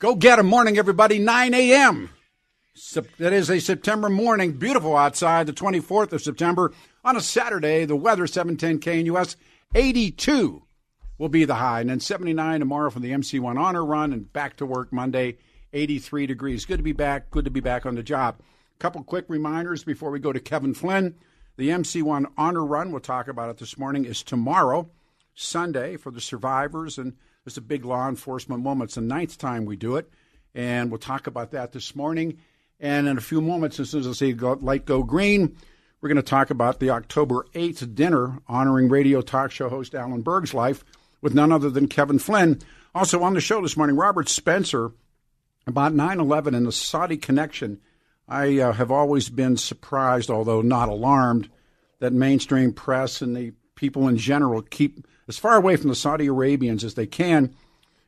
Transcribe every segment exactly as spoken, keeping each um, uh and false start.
Go get 'em, morning, everybody, nine a.m. That is a September morning, beautiful outside, the twenty-fourth of September. On a Saturday, the weather, seven ten K N U S, eighty-two will be the high, and then seventy-nine tomorrow for the M C one honor run, and back to work Monday, eighty-three degrees. Good to be back, good to be back on the job. A couple quick reminders before we go to Kevin Flynn. The M C one honor run, we'll talk about it this morning, is tomorrow, Sunday, for the survivors, and it's a big law enforcement moment. It's the ninth time we do it, and we'll talk about that this morning. And in a few moments, as soon as I see light go green, we're going to talk about the October eighth dinner honoring radio talk show host Alan Berg's life with none other than Kevin Flynn. Also on the show this morning, Robert Spencer, about nine eleven and the Saudi connection. I uh, have always been surprised, although not alarmed, that mainstream press and the people in general keep as far away from the Saudi Arabians as they can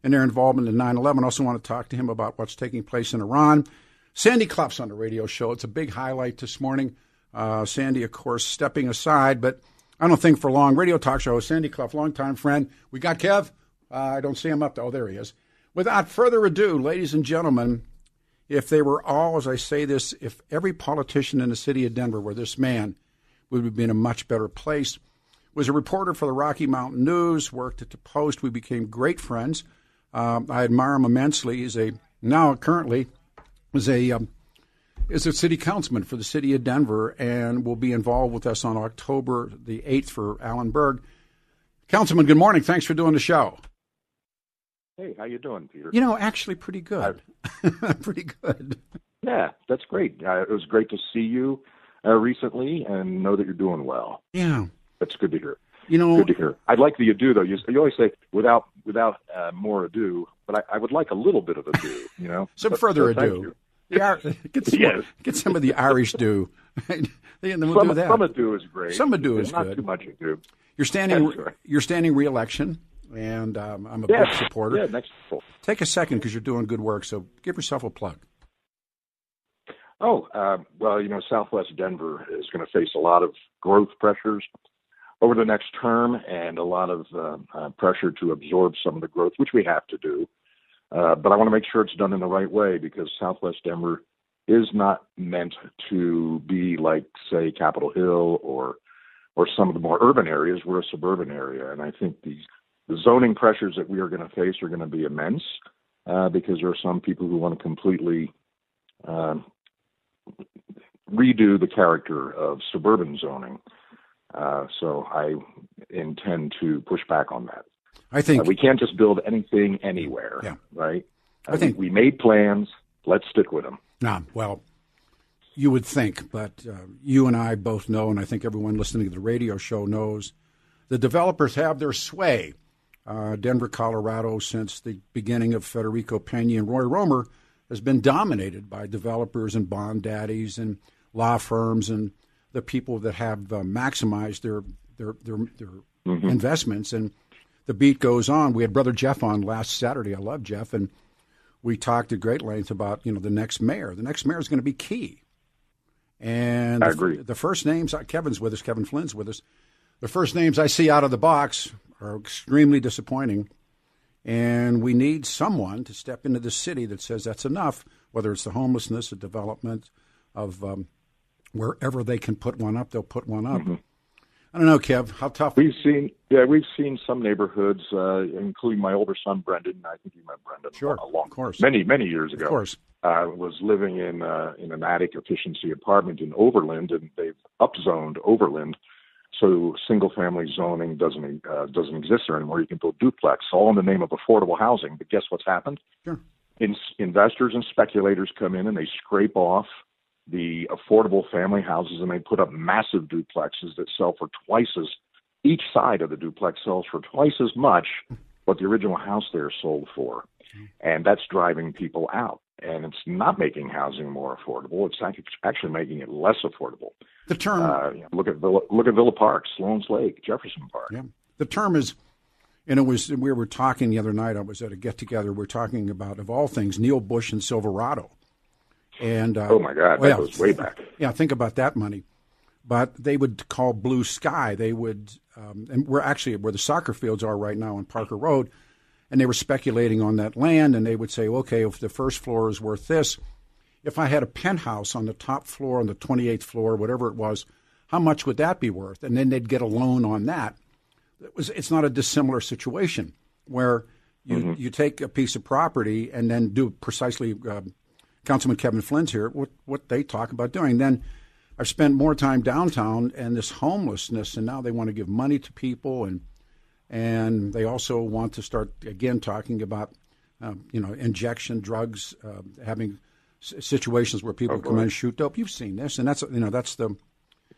and their involvement in nine eleven. I also want to talk to him about what's taking place in Iran. Sandy Clough's on the radio show. It's a big highlight this morning. Uh, Sandy, of course, stepping aside, but I don't think for long. Radio talk show, Sandy Clough, longtime friend. We got Kev. Uh, I don't see him up there. Oh, there he is. Without further ado, ladies and gentlemen, if they were all, as I say this, if every politician in the city of Denver were this man, we would be in a much better place. Was a reporter for the Rocky Mountain News, worked at the Post. We became great friends. Um, I admire him immensely. He's a now currently is a um, is a city councilman for the city of Denver and will be involved with us on October the eighth for Alan Berg. Councilman, good morning. Thanks for doing the show. Hey, how you doing, Peter? You know, actually, pretty good. I, pretty good. Yeah, that's great. Uh, it was great to see you uh, recently and know that you're doing well. Yeah. That's good to hear. You know, good to hear. I'd like the ado, though. You, you always say without without uh, more ado, but I, I would like a little bit of ado. You know, some so, further so ado. Yeah, get some, yes. Get some of the Irish do. And then we'll some, do that. Some ado is great. Some ado is not good. Not too much ado. You're standing. Right. You're standing re-election, and um, I'm a yeah. big supporter. Yeah, next. Take a second because you're doing good work. So give yourself a plug. Oh uh, well, you know, Southwest Denver is going to face a lot of growth pressures over the next term, and a lot of uh, uh, pressure to absorb some of the growth, which we have to do. Uh, but I want to make sure it's done in the right way, because Southwest Denver is not meant to be like, say, Capitol Hill or or some of the more urban areas. We're a suburban area, and I think the, the zoning pressures that we are going to face are going to be immense, uh, because there are some people who want to completely uh, redo the character of suburban zoning. Uh, so I intend to push back on that. I think uh, we can't just build anything anywhere, yeah. right? I, I think we made plans. Let's stick with them. Nah, well, you would think, but uh, you and I both know, and I think everyone listening to the radio show knows, the developers have their sway. Uh, Denver, Colorado, since the beginning of Federico Peña and Roy Romer, has been dominated by developers and bond daddies and law firms and the people that have uh, maximized their their their, their mm-hmm. investments, and the beat goes on. We had Brother Jeff on last Saturday. I love Jeff, and we talked at great length about you know the next mayor. The next mayor is going to be key. And I the, agree. The first names Kevin's with us. Kevin Flynn's with us. The first names I see out of the box are extremely disappointing, and we need someone to step into the city that says that's enough. Whether it's the homelessness, the development of um, wherever they can put one up, they'll put one up. Mm-hmm. I don't know, Kev, how tough. We've seen, yeah, we've seen some neighborhoods, uh, including my older son, Brendan. I think you met Brendan sure, a long, of course. many, many years ago. Of course, uh, was living in uh, in an attic efficiency apartment in Overland, and they've upzoned Overland, so single family zoning doesn't uh, doesn't exist there anymore. You can build duplex, all in the name of affordable housing. But guess what's happened? Sure, in- investors and speculators come in and they scrape off the affordable family houses, and they put up massive duplexes that sell for twice as, each side of the duplex sells for twice as much what the original house there sold for. And that's driving people out. And it's not making housing more affordable. It's actually making it less affordable. The term uh, you know, look at Villa, look at Villa Park, Sloan's Lake, Jefferson Park. Yeah. The term is, and it was we were talking the other night. I was at a get together. We're talking about, of all things, Neil Bush and Silverado. And uh, oh my God, that well, was way back. Yeah, think about that money. But they would call blue sky. They would, um, and we're actually where the soccer fields are right now on Parker Road. And they were speculating on that land, and they would say, okay, if the first floor is worth this, if I had a penthouse on the top floor, on the twenty-eighth floor, whatever it was, how much would that be worth? And then they'd get a loan on that. It was, it's not a dissimilar situation where you, mm-hmm. you take a piece of property and then do precisely, uh, Councilman Kevin Flynn's here, what, what they talk about doing. Then I've spent more time downtown and this homelessness, and now they want to give money to people, and And they also want to start, again, talking about, um, you know, injection drugs, uh, having s- situations where people oh, come in and shoot dope. You've seen this, and that's, you know, that's the...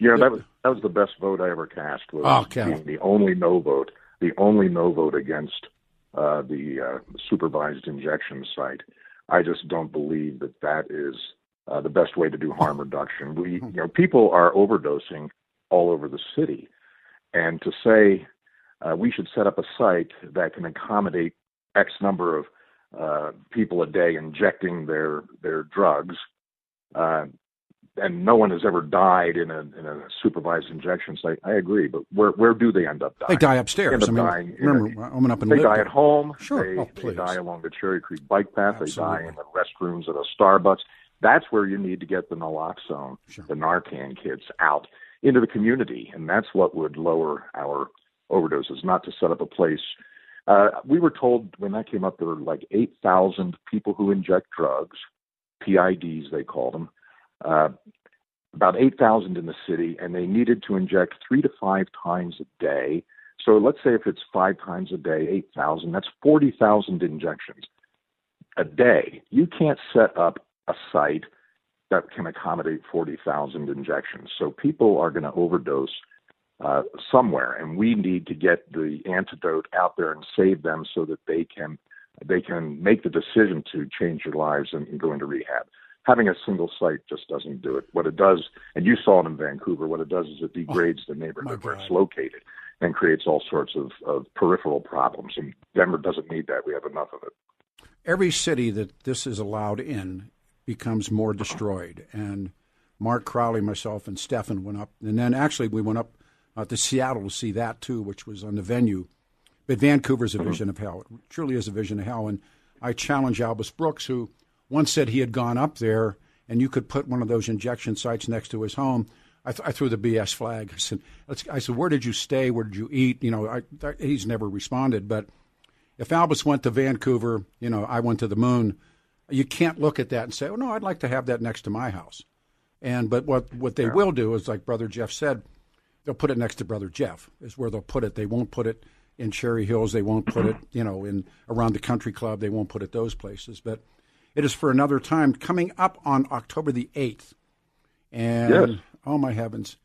Yeah, the, that was that was the best vote I ever cast, was oh, okay. the only no vote, the only no vote against uh, the uh, supervised injection site. I just don't believe that that is uh, the best way to do harm reduction. We, you know, people are overdosing all over the city, and to say... Uh, we should set up a site that can accommodate X number of uh, people a day injecting their their drugs, uh, and no one has ever died in a in a supervised injection site. I agree, but where where do they end up dying? They die upstairs. They end up I mean, dying, remember, you know, I'm up and they live die there. At home. Sure, they, oh, they die along the Cherry Creek bike path. Absolutely. They die in the restrooms at a Starbucks. That's where you need to get the naloxone, sure. the Narcan kids out into the community, and that's what would lower our overdoses, not to set up a place. Uh, we were told when that came up, there were like eight thousand people who inject drugs, P I Ds they call them, uh, about eight thousand in the city, and they needed to inject three to five times a day. So let's say if it's five times a day, eight thousand, that's forty thousand injections a day. You can't set up a site that can accommodate forty thousand injections. So people are going to overdose Uh, somewhere, and we need to get the antidote out there and save them so that they can they can make the decision to change their lives and, and go into rehab. Having a single site just doesn't do it. What it does, and you saw it in Vancouver, what it does is it degrades oh, the neighborhood where it's located and creates all sorts of, of peripheral problems. And Denver doesn't need that. We have enough of it. Every city that this is allowed in becomes more destroyed. And Mark Crowley, myself, and Stefan went up, and then actually we went up Uh, to Seattle to see that, too, which was on the venue. But Vancouver's a vision of hell. It truly is a vision of hell. And I challenge Albus Brooks, who once said he had gone up there and you could put one of those injection sites next to his home. I, th- I threw the B S flag. I said, Let's, I said, where did you stay? Where did you eat? You know, I, I, he's never responded. But if Albus went to Vancouver, you know, I went to the moon, you can't look at that and say, oh, no, I'd like to have that next to my house. And But what, what they yeah. will do is, like Brother Jeff said, they'll put it next to Brother Jeff is where they'll put it. They won't put it in Cherry Hills. They won't put it, you know, in around the country club. They won't put it those places. But it is for another time. Coming up on October the eighth. And, yes. oh, my heavens,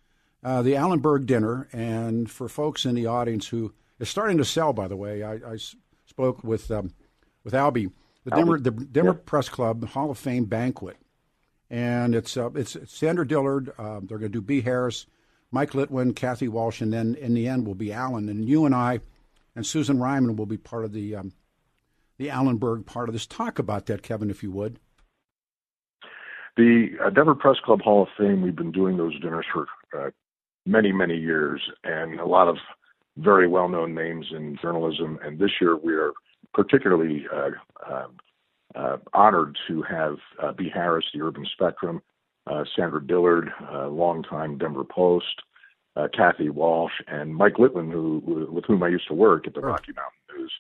uh, the Alan Berg dinner. And for folks in the audience who is starting to sell, by the way, I, I spoke with um, with Albie, the Albie. Denver, the Denver yeah. Press Club Hall of Fame Banquet. And it's, uh, it's Sandra Dillard. Uh, they're going to do B. Harris, Mike Litwin, Kathy Walsh, and then in the end will be Alan. And you and I and Susan Ryman will be part of the um, the Alan Berg part of this. Talk about that, Kevin, if you would. The uh, Denver Press Club Hall of Fame, we've been doing those dinners for uh, many, many years, and a lot of very well-known names in journalism. And this year we are particularly uh, uh, uh, honored to have uh, B. Harris, the Urban Spectrum, Uh, Sandra Dillard, uh, longtime Denver Post, uh, Kathy Walsh, and Mike Litwin, who, who with whom I used to work at the Rocky Mountain News,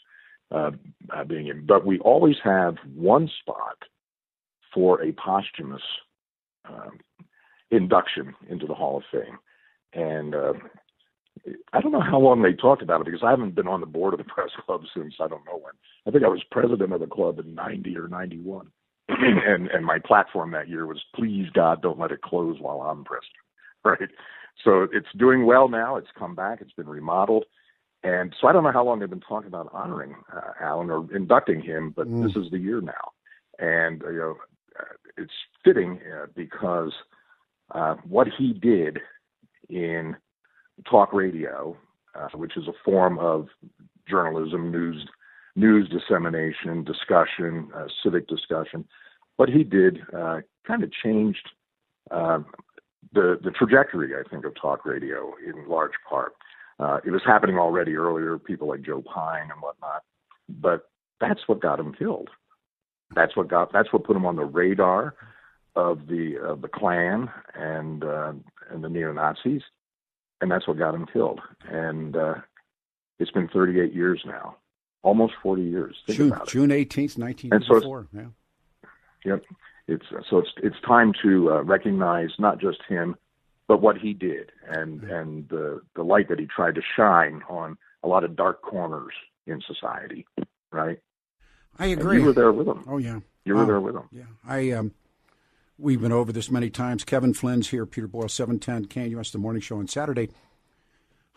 uh, uh, being in. But we always have one spot for a posthumous um, induction into the Hall of Fame, and uh, I don't know how long they talked about it because I haven't been on the board of the press club since I don't know when. I think I was president of the club in ninety or ninety-one. And, and my platform that year was, please, God, don't let it close while I'm president, right? So it's doing well now. It's come back. It's been remodeled. And so I don't know how long they've been talking about honoring uh, Alan or inducting him, but mm. this is the year now. And, uh, you know, uh, it's fitting uh, because uh, what he did in talk radio, uh, which is a form of journalism, news, news dissemination, discussion, uh, civic discussion, what he did uh, kind of changed uh, the, the trajectory, I think, of talk radio in large part. Uh, it was happening already earlier, people like Joe Pine and whatnot, but that's what got him killed. That's what got, that's what put him on the radar of the, of the Klan and, uh, and the neo-Nazis. And that's what got him killed. And, uh, it's been thirty-eight years now, almost forty years. Think June, about it. June eighteenth, nineteen eighty-four. So yeah. Yep. It's, so it's, it's time to uh, recognize not just him, but what he did and, and the, the light that he tried to shine on a lot of dark corners in society, right? I agree. And you were there with him. Oh, yeah. You were um, there with him. Yeah. I, um, we've been over this many times. Kevin Flynn's here, Peter Boyle, seven ten K N U S, The Morning Show on Saturday.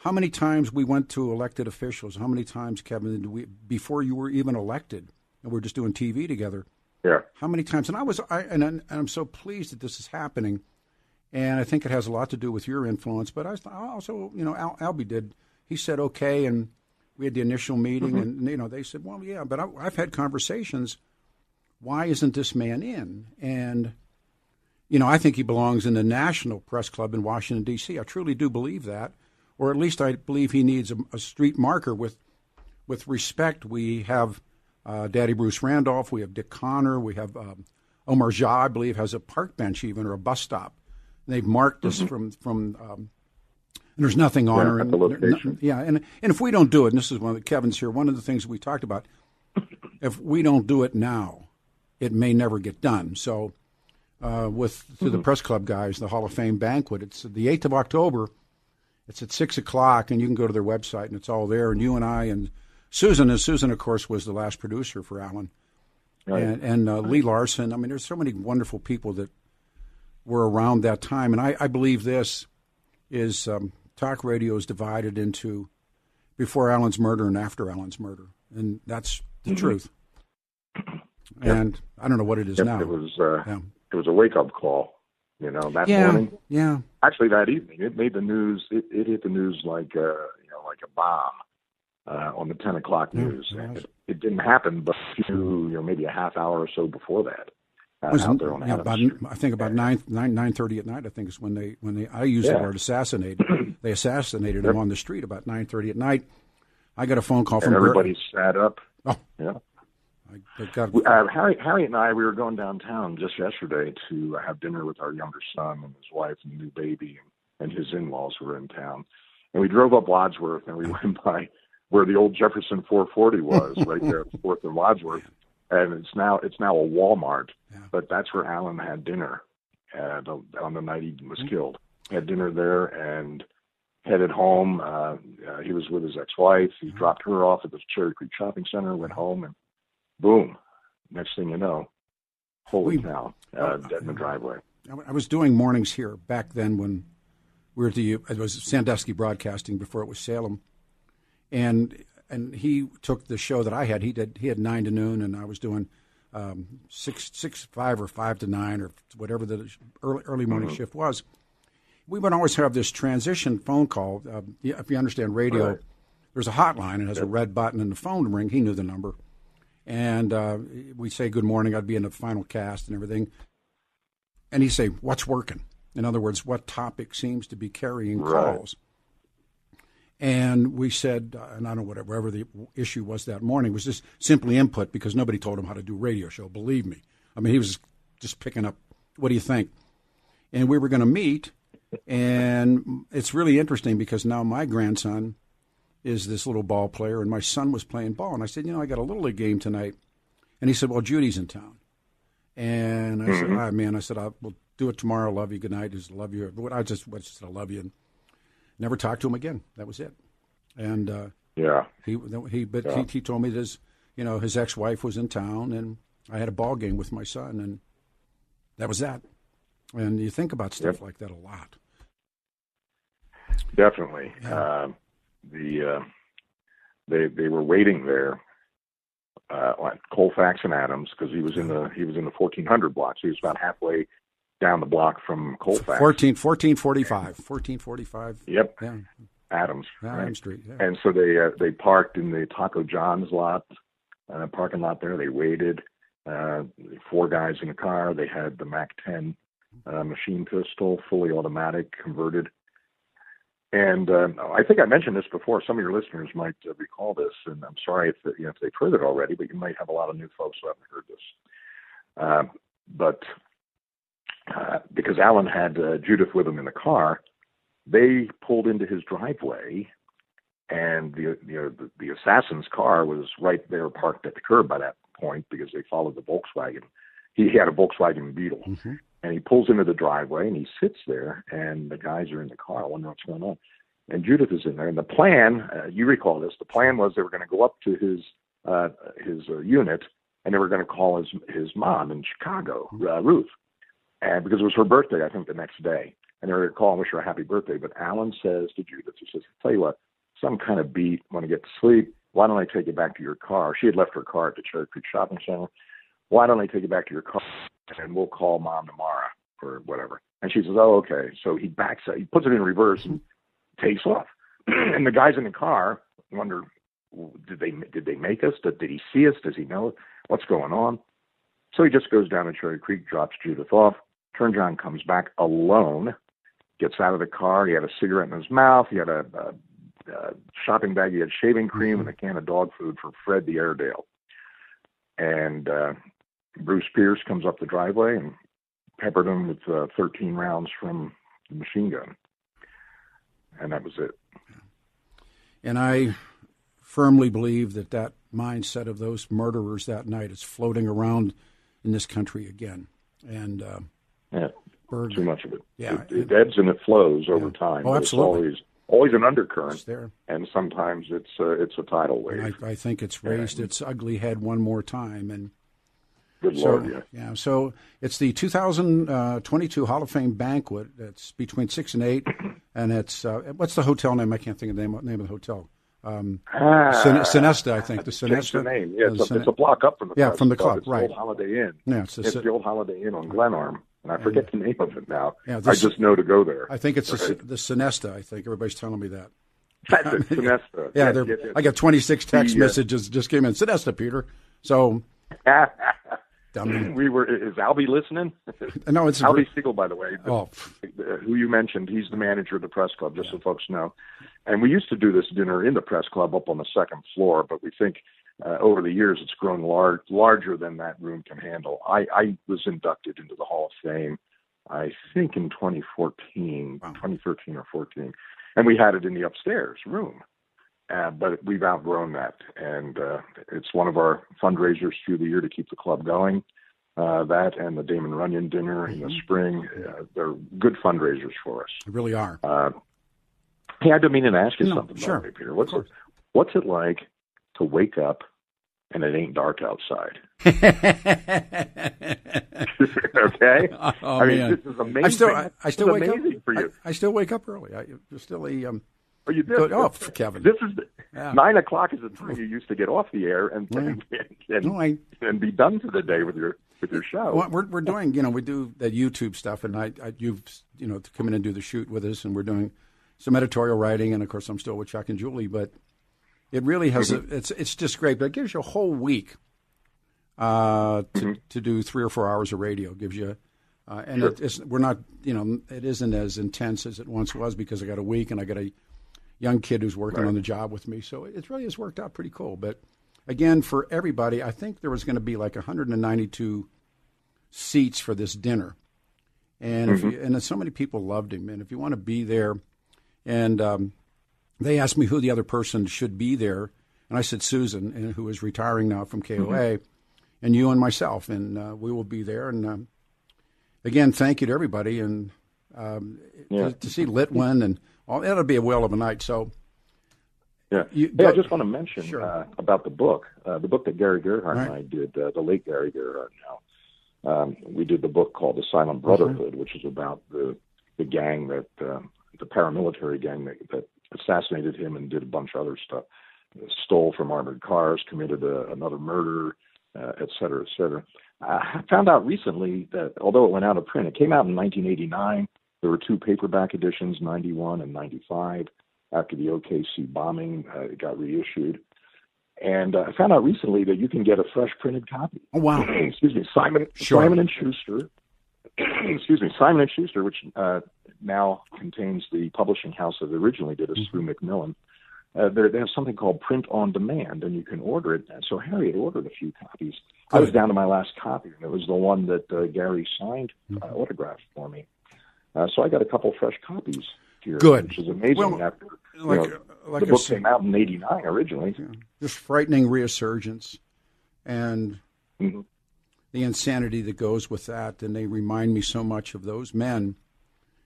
How many times we went to elected officials? How many times, Kevin, did we, before you were even elected, and we were just doing T V together? Yeah. How many times? And I was, I, and, and I'm so pleased that this is happening. And I think it has a lot to do with your influence. But I also, you know, Al, Albie did. He said, okay, and we had the initial meeting, mm-hmm. and, you know, they said, well, yeah, but I, I've had conversations. Why isn't this man in? And, you know, I think he belongs in the National Press Club in Washington, D C. I truly do believe that, or at least I believe he needs a, a street marker with with respect. We have uh, Daddy Bruce Randolph. We have Dick Connor. We have um, Omar Jah, I believe, has a park bench even or a bus stop. They've marked this mm-hmm. from, from um, and there's nothing on her. And, yeah, and and if we don't do it, and this is one of the, Kevin's here, one of the things we talked about, if we don't do it now, it may never get done. So uh, with to mm-hmm. the Press Club guys, the Hall of Fame banquet, it's the eighth of October. It's at six o'clock, and you can go to their website, and it's all there. And you and I and Susan, and Susan, of course, was the last producer for Alan. Right. And, and uh, Lee Larson. I mean, there's so many wonderful people that were around that time. And I, I believe this is um, talk radio is divided into before Alan's murder and after Alan's murder. And that's the mm-hmm. truth. Yep. And I don't know what it is yep. now. It was, uh, yeah. it was a wake-up call, you know, that yeah. morning. Yeah. Actually, that evening. It made the news. It, it hit the news like a, you know, like a bomb uh, on the ten o'clock yeah. news. Yeah. And it, it didn't happen, but few, you know, maybe a half hour or so before that. Uh, was, out there on yeah, about, I think about nine nine nine thirty at night. I think is when they when they I use yeah. the word assassinated. They assassinated yep. him on the street about nine thirty at night. I got a phone call and from everybody Bur- sat up. Oh yeah, I, I got, we, uh, Harry Harriet and I we were going downtown just yesterday to have dinner with our younger son and his wife and new baby and, and his in laws who were in town. And we drove up Lodgeworth and we went by where the old Jefferson four forty was right there at Fourth and Lodgeworth. And it's now it's now a Walmart, yeah. but that's where Alan had dinner at, on the night he was killed. Had dinner there and headed home. Uh, uh, he was with his ex-wife. He mm-hmm. dropped her off at the Cherry Creek Shopping Center, went home, and boom, next thing you know, holy we, cow, uh, dead in the driveway. I was doing mornings here back then when we were at the – it was Sandusky Broadcasting before it was Salem, and – and he took the show that I had. He did. He had nine to noon, and I was doing um, six, six, five, or five to nine, or whatever the early, early morning mm-hmm. shift was. We would always have this transition phone call. Uh, if you understand radio, right. there's a hotline. It has yep. a red button, and the phone would ring. He knew the number, and uh, we'd say good morning. I'd be in the final cast and everything, and he'd say, "What's working?" In other words, what topic seems to be carrying right. calls. And we said, uh, and I don't know whatever, whatever the issue was that morning, was just simply input because nobody told him how to do radio show, believe me. I mean, he was just picking up, what do you think? And we were going to meet, and it's really interesting because now my grandson is this little ball player, and my son was playing ball. And I said, you know, I got a Little League game tonight. And he said, well, Judy's in town. And I said, all right, man. I said, I'll, we'll do it tomorrow. Love you. Good night. Just love you. I just, I just said, I love you. And never talked to him again. That was it. And uh, yeah, he he but yeah. he, he told me this. You know, his ex-wife was in town, and I had a ball game with my son, and that was that. And you think about stuff yep. like that a lot. Definitely. Yeah. Uh, the uh, They they were waiting there uh, on Colfax and Adams because he was in the he was in the fourteen hundred block. So he was about halfway down the block from Colfax. fourteen, fourteen forty-five, fourteen forty-five Yep. Yeah. Adams. Adams right? Street. Yeah. And so they uh, they parked in the Taco John's lot, uh, parking lot there. They waited. Uh, four guys in a car. They had the Mac ten uh, machine pistol, fully automatic, converted. And uh, I think I mentioned this before. Some of your listeners might uh, recall this, and I'm sorry if, you know, if they've heard it already, but you might have a lot of new folks who haven't heard this. Uh, but uh, because Alan had uh, Judith with him in the car, they pulled into his driveway, and the, you know, the, the assassin's car was right there parked at the curb by that point because they followed the Volkswagen. He had a Volkswagen Beetle. Mm-hmm. And he pulls into the driveway, and he sits there, and the guys are in the car. I wonder what's going on. And Judith is in there. And the plan, uh, you recall this, the plan was they were going to go up to his uh, his uh, unit, and they were going to call his his mom in Chicago, uh, Ruth, and because it was her birthday, I think, the next day. And they were going to call and wish her a happy birthday. But Alan says to Judith, he says, I'll tell you what, some kind of beat, want to get to sleep. Why don't I take you back to your car? She had left her car at the Cherry Creek Shopping Center. Why don't I take you back to your car? And we'll call mom tomorrow or whatever. And she says, oh, okay. So he backs up. He puts it in reverse and takes off. And the guys in the car wonder, did they did they make us? Did, did he see us? Does he know what's going on? So he just goes down to Cherry Creek, drops Judith off. Turns around, comes back alone, gets out of the car. He had a cigarette in his mouth. He had a, a, a shopping bag. He had shaving cream and a can of dog food for Fred the Airedale. And uh, Bruce Pierce comes up the driveway and peppered him with uh, thirteen rounds from the machine gun. And that was it. And I firmly believe that that mindset of those murderers that night is floating around in this country again. And uh, yeah, Berg, too much of it. Yeah, it, it ebbs and it flows over yeah. time. Oh, absolutely. It's always, always an undercurrent. It's there. And sometimes it's uh, it's a tidal wave. I, I think it's raised yeah. its ugly head one more time. And Good so, Lord, yeah. yeah. So it's the two thousand twenty-two Hall of Fame banquet. It's between six and eight, and it's uh, what's the hotel name? I can't think of the name, what name of the hotel. Um, ah, Sinesta, I think the Sinesta. Name. Yeah, it's, uh, a, it's a block up from the yeah club. from the club, it's right? Old Holiday Inn. Yeah, it's, a, it's the old Holiday Inn on Glenarm, and I forget and, the name of it now. Yeah, this, I just know to go there. I think it's right. the, the Sinesta. I think everybody's telling me that. That's it, Sinesta. yeah, yeah, yeah, I got twenty-six text the, messages just came in. Sinesta, Peter. So. Dumb. We were. Is Albie listening? No, it's Albie Siegel, by the way. The, oh. who you mentioned? He's the manager of the press club, just yeah. so folks know. And we used to do this dinner in the press club up on the second floor, but we think uh, over the years it's grown large, larger than that room can handle. I, I was inducted into the Hall of Fame, I think in twenty fourteen, wow. twenty thirteen or fourteen, and we had it in the upstairs room. Uh, but we've outgrown that, and uh, it's one of our fundraisers through the year to keep the club going. Uh, that and the Damon Runyon dinner mm-hmm. in the spring, uh, they're good fundraisers for us. They really are. Uh, hey, I didn't mean to ask you no, something, sure. about it, Peter. What's it, what's it like to wake up and it ain't dark outside? Okay? Oh, I mean, man. This is amazing. I still, I, I still wake up. For you. I, I still wake up early. I still a... Um, Are you doing? Oh, Kevin. This is the, yeah. nine o'clock is the time you used to get off the air and yeah. and, and, no, I, and be done for the day with your with your show. Well, we're we're doing, you know, we do that YouTube stuff, and I, I you've you know to come in and do the shoot with us, and we're doing some editorial writing, and of course I'm still with Chuck and Julie, but it really has mm-hmm. a, it's it's just great. But it gives you a whole week uh, to mm-hmm. to do three or four hours of radio. It gives you. Uh, and sure. it, it's we're not you know it isn't as intense as it once was because I got a week and I got a. young kid who's working right. on the job with me. So it really has worked out pretty cool. But, again, for everybody, I think there was going to be like one hundred ninety-two seats for this dinner. And mm-hmm. if you, and so many people loved him. And if you want to be there, and um, they asked me who the other person should be there. And I said Susan, and who is retiring now from K O A, mm-hmm. and you and myself. And uh, we will be there. And, um, again, thank you to everybody. And um, yeah. to, to see Litwin and... Oh, that'll be a whale of a night. So, yeah. You, hey, I just want to mention sure. uh, about the book, uh, the book that Gary Gerhardt right. and I did, uh, the late Gary Gerhardt. Now, um, we did the book called The Silent Brotherhood, mm-hmm. which is about the the gang that uh, the paramilitary gang that, that assassinated him and did a bunch of other stuff. stole from armored cars, committed a, another murder, uh, et cetera, et cetera. I found out recently that although it went out of print, it came out in nineteen eighty-nine. There were two paperback editions, ninety-one and ninety-five. After the O K C bombing, uh, it got reissued. And uh, I found out recently that you can get a fresh printed copy. Oh, wow. Excuse me, Simon, sure. Simon and Schuster. Excuse me, Simon and Schuster, which uh, now contains the publishing house that originally did us through Macmillan. Uh, they have something called print on demand, and you can order it. So Harriet ordered a few copies. I was down to my last copy, and it was the one that uh, Gary signed, uh, autographed for me. Uh, so I got a couple fresh copies here, Good. which is amazing. Well, after like, you know, like the book said, came out in eighty-nine originally. Yeah. This frightening resurgence and mm-hmm. the insanity that goes with that, and they remind me so much of those men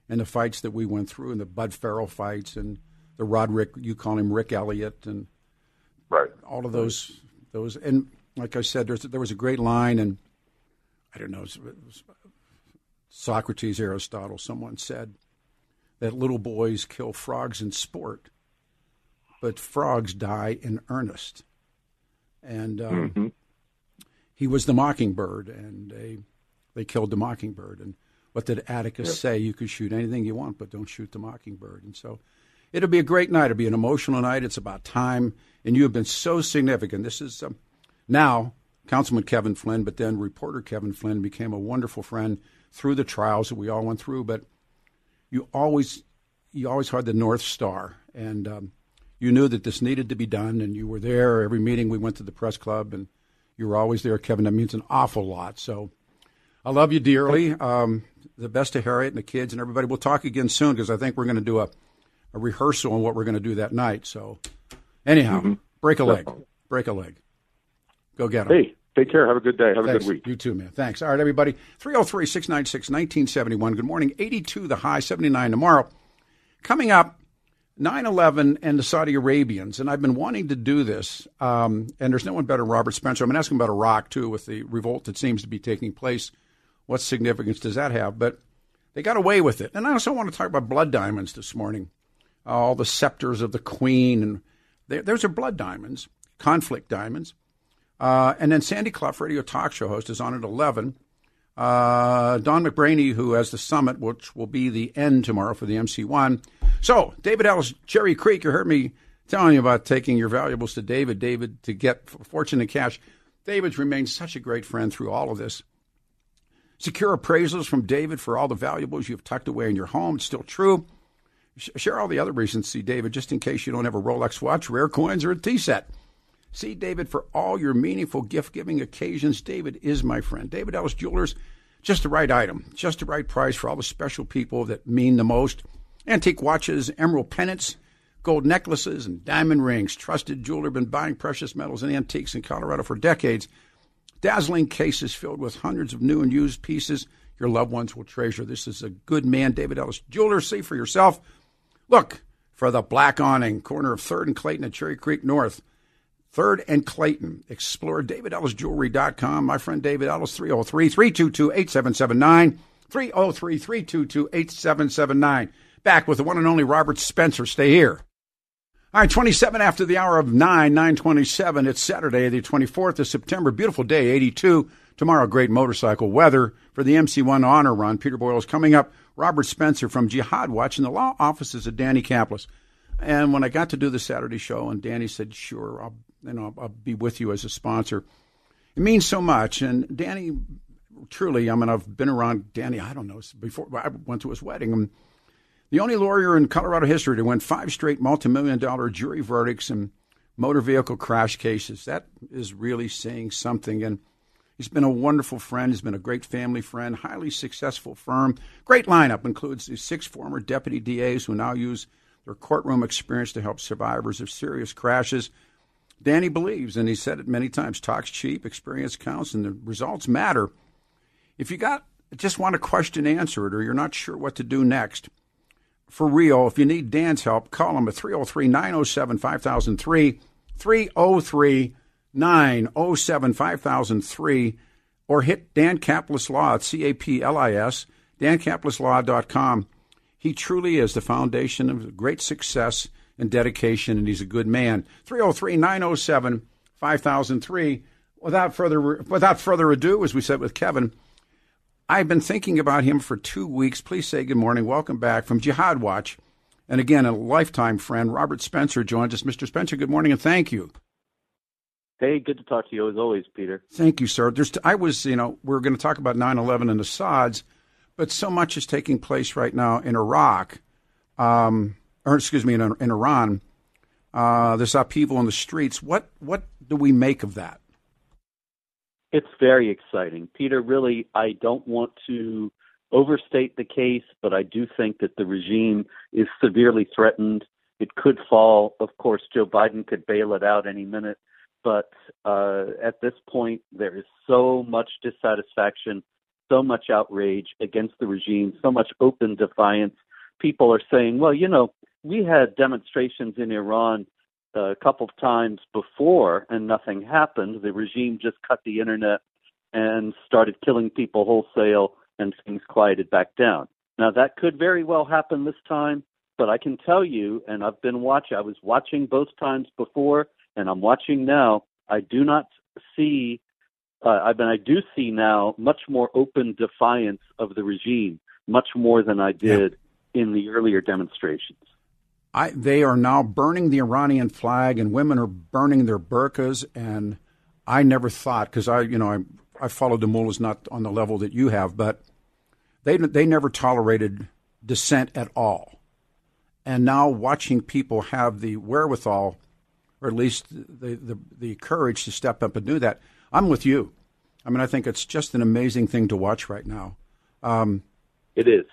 and the fights that we went through, and the Bud Farrell fights, and the Roderick, you call him Rick Elliott, and right. all of those, those, and like I said, there's, there was a great line, and I don't know, it was Socrates, Aristotle, someone said that little boys kill frogs in sport, but frogs die in earnest. And um, mm-hmm. he was the mockingbird, and they they killed the mockingbird. And what did Atticus yep. say? You could shoot anything you want, but don't shoot the mockingbird. And so it'll be a great night. It'll be an emotional night. It's about time. And you have been so significant. This is um, now Councilman Kevin Flynn, but then reporter Kevin Flynn became a wonderful friend through the trials that we all went through. But you always you always had the North Star. And um, you knew that this needed to be done. And you were there. Every meeting we went to the press club, and you were always there, Kevin. That means an awful lot. So I love you dearly. Um, the best to Harriet and the kids and everybody. We'll talk again soon, because I think we're going to do a a rehearsal on what we're going to do that night. So anyhow, mm-hmm. break a leg, break a leg. Go get them. Hey, take care. Have a good day. Have Thanks. a good week. You too, man. Thanks. All right, everybody. three oh three, six nine six, one nine seven one. Good morning. eighty-two the high, seventy-nine tomorrow. Coming up, nine eleven and the Saudi Arabians. And I've been wanting to do this. Um, and there's no one better than Robert Spencer. I'm going to ask him about Iraq, too, with the revolt that seems to be taking place. What significance does that have? But they got away with it. And I also want to talk about blood diamonds this morning. All the scepters of the queen, and they, those are blood diamonds, conflict diamonds. Uh, and then Sandy Clough, radio talk show host, is on at eleven. Uh, Don McBraney, who has the summit, which will be the end tomorrow for the M C one. So, David Ellis, Cherry Creek, you heard me telling you about taking your valuables to David, David, to get fortune and cash. David's remained such a great friend through all of this. Secure appraisals from David for all the valuables you've tucked away in your home. It's still true. Share all the other reasons to see David, just in case you don't have a Rolex watch, rare coins, or a tea set. See David for all your meaningful gift-giving occasions. David is my friend. David Ellis Jewelers, just the right item, just the right price for all the special people that mean the most. Antique watches, emerald pendants, gold necklaces, and diamond rings. Trusted jeweler, been buying precious metals and antiques in Colorado for decades. Dazzling cases filled with hundreds of new and used pieces your loved ones will treasure. This is a good man, David Ellis Jewelers. See for yourself. Look for the black awning, corner of third and Clayton at Cherry Creek North. third and Clayton. Explore David Ellis Jewelry dot com. My friend David Ellis, three oh three, three two two, eight seven seven nine. three oh three, three two two, eight seven seven nine. Back with the one and only Robert Spencer. Stay here. All right, twenty-seven after the hour of nine, nine twenty-seven. It's Saturday, the twenty-fourth of September. Beautiful day, eighty-two. Tomorrow, great motorcycle weather for the M C one honor run. Peter Boyle is coming up. Robert Spencer from Jihad Watch in the law offices of Danny Kaplis. And when I got to do the Saturday show, and Danny said, sure, I'll, you know, I'll be with you as a sponsor. It means so much. And Danny, truly, I mean, I've been around Danny, I don't know, before I went to his wedding. I'm the only lawyer in Colorado history to win five straight multimillion dollar jury verdicts in motor vehicle crash cases. That is really saying something. And he's been a wonderful friend. He's been a great family friend, highly successful firm. Great lineup includes the six former deputy D As who now use their courtroom experience to help survivors of serious crashes. Danny believes, and he said it many times, talk's cheap, experience counts, and the results matter. If you got just want a question answered, or you're not sure what to do next, for real, if you need Dan's help, call him at three oh three, nine oh seven, five thousand three, three oh three, nine oh seven, five thousand three. nine oh seven, five thousand three, or hit Dan Kaplis Law at C A P L I S, Dan Kaplis Law dot com. He truly is the foundation of great success and dedication, and he's a good man. three oh three, nine oh seven, five thousand three. Without further without further ado, as we said with Kevin, I've been thinking about him for two weeks. Please say good morning. Welcome back from Jihad Watch. And again, a lifetime friend, Robert Spencer, joins us. Mister Spencer, good morning and thank you. Hey, good to talk to you as always, Peter. Thank you, sir. There's, I was, you know, we're going to talk about nine eleven and Assad's, but so much is taking place right now in Iraq, um, or excuse me, in, in Iran. Uh, this upheaval in the streets. What what do we make of that? It's very exciting, Peter. Really, I don't want to overstate the case, but I do think that the regime is severely threatened. It could fall. Of course, Joe Biden could bail it out any minute. But uh, at this point, there is so much dissatisfaction, so much outrage against the regime, so much open defiance. People are saying, well, you know, we had demonstrations in Iran a couple of times before and nothing happened. The regime just cut the internet and started killing people wholesale, and things quieted back down. Now, that could very well happen this time, but I can tell you, and I've been watching, I was watching both times before, and I'm watching now, I do not see, uh, I mean, I do see now much more open defiance of the regime, much more than I did yeah. in the earlier demonstrations. I, they are now burning the Iranian flag, and women are burning their burqas, and I never thought, because I, you know, I, I followed the mullahs not on the level that you have, but they they never tolerated dissent at all. And now watching people have the wherewithal, or at least the, the, the courage to step up and do that. I'm with you. I mean, I think it's just an amazing thing to watch right now. Um, it is.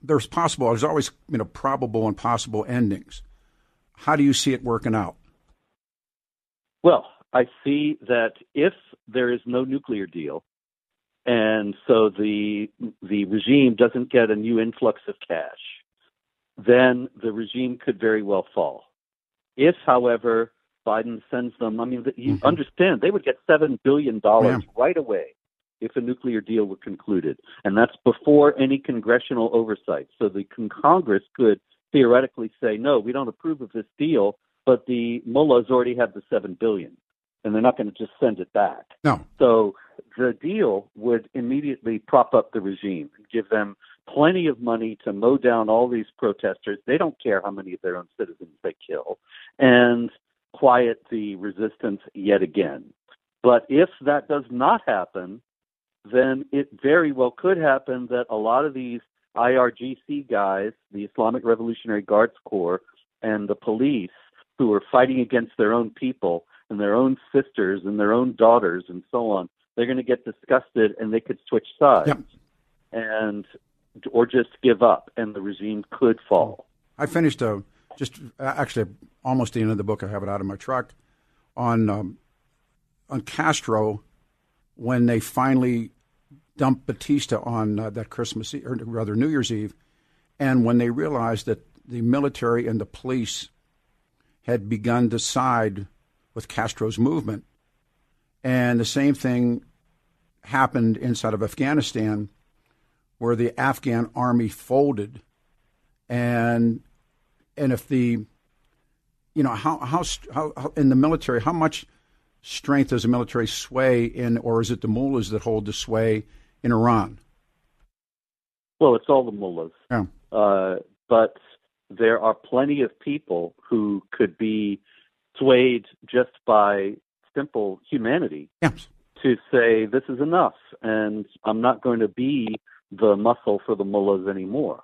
There's possible, there's always, you know, probable and possible endings. How do you see it working out? Well, I see that if there is no nuclear deal, and so the the regime doesn't get a new influx of cash, then the regime could very well fall. If, however, Biden sends them, I mean, you mm-hmm. understand, they would get seven billion dollars yeah. right away if a nuclear deal were concluded. And that's before any congressional oversight. So the con- Congress could theoretically say, no, we don't approve of this deal, but the mullahs already have the seven billion dollars, and they're not going to just send it back. No. So the deal would immediately prop up the regime and give them plenty of money to mow down all these protesters. They don't care how many of their own citizens they kill. And quiet the resistance yet again. But if that does not happen, then it very well could happen that a lot of these I R G C guys, the Islamic Revolutionary Guards Corps, and the police who are fighting against their own people and their own sisters and their own daughters and so on, they're going to get disgusted and they could switch sides yep. and or just give up, and the regime could fall. I finished a Just actually, almost the end of the book, I have it out of my truck, on um, on Castro, when they finally dumped Batista on uh, that Christmas, or rather New Year's Eve, and when they realized that the military and the police had begun to side with Castro's movement. And the same thing happened inside of Afghanistan, where the Afghan army folded, and... And if the, you know, how, how how in the military, how much strength does the military sway in, or is it the mullahs that hold the sway in Iran? Well, it's all the mullahs. Yeah. Uh, but there are plenty of people who could be swayed just by simple humanity yes. to say, this is enough, and I'm not going to be the muscle for the mullahs anymore.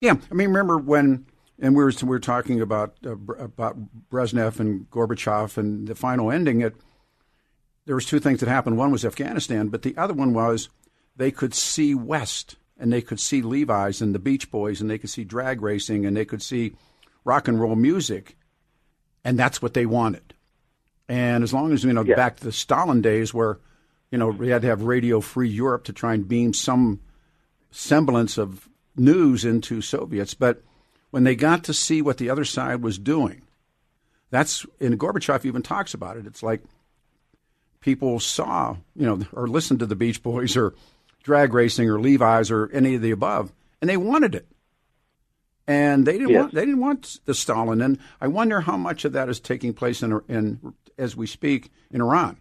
Yeah. I mean, remember when... And we were we were talking about uh, about Brezhnev and Gorbachev and the final ending. It there was two things that happened. One was Afghanistan, but the other one was they could see West, and they could see Levi's and the Beach Boys, and they could see drag racing, and they could see rock and roll music, and that's what they wanted. And as long as you know, yeah. back to the Stalin days, where you know we had to have Radio Free Europe to try and beam some semblance of news into Soviets, but when they got to see what the other side was doing, that's, and Gorbachev even talks about it, it's like people saw, you know, or listened to the Beach Boys or drag racing or Levi's or any of the above, and they wanted it. And they didn't yes. want they didn't want the Stalin. And I wonder how much of that is taking place in, in as we speak in Iran.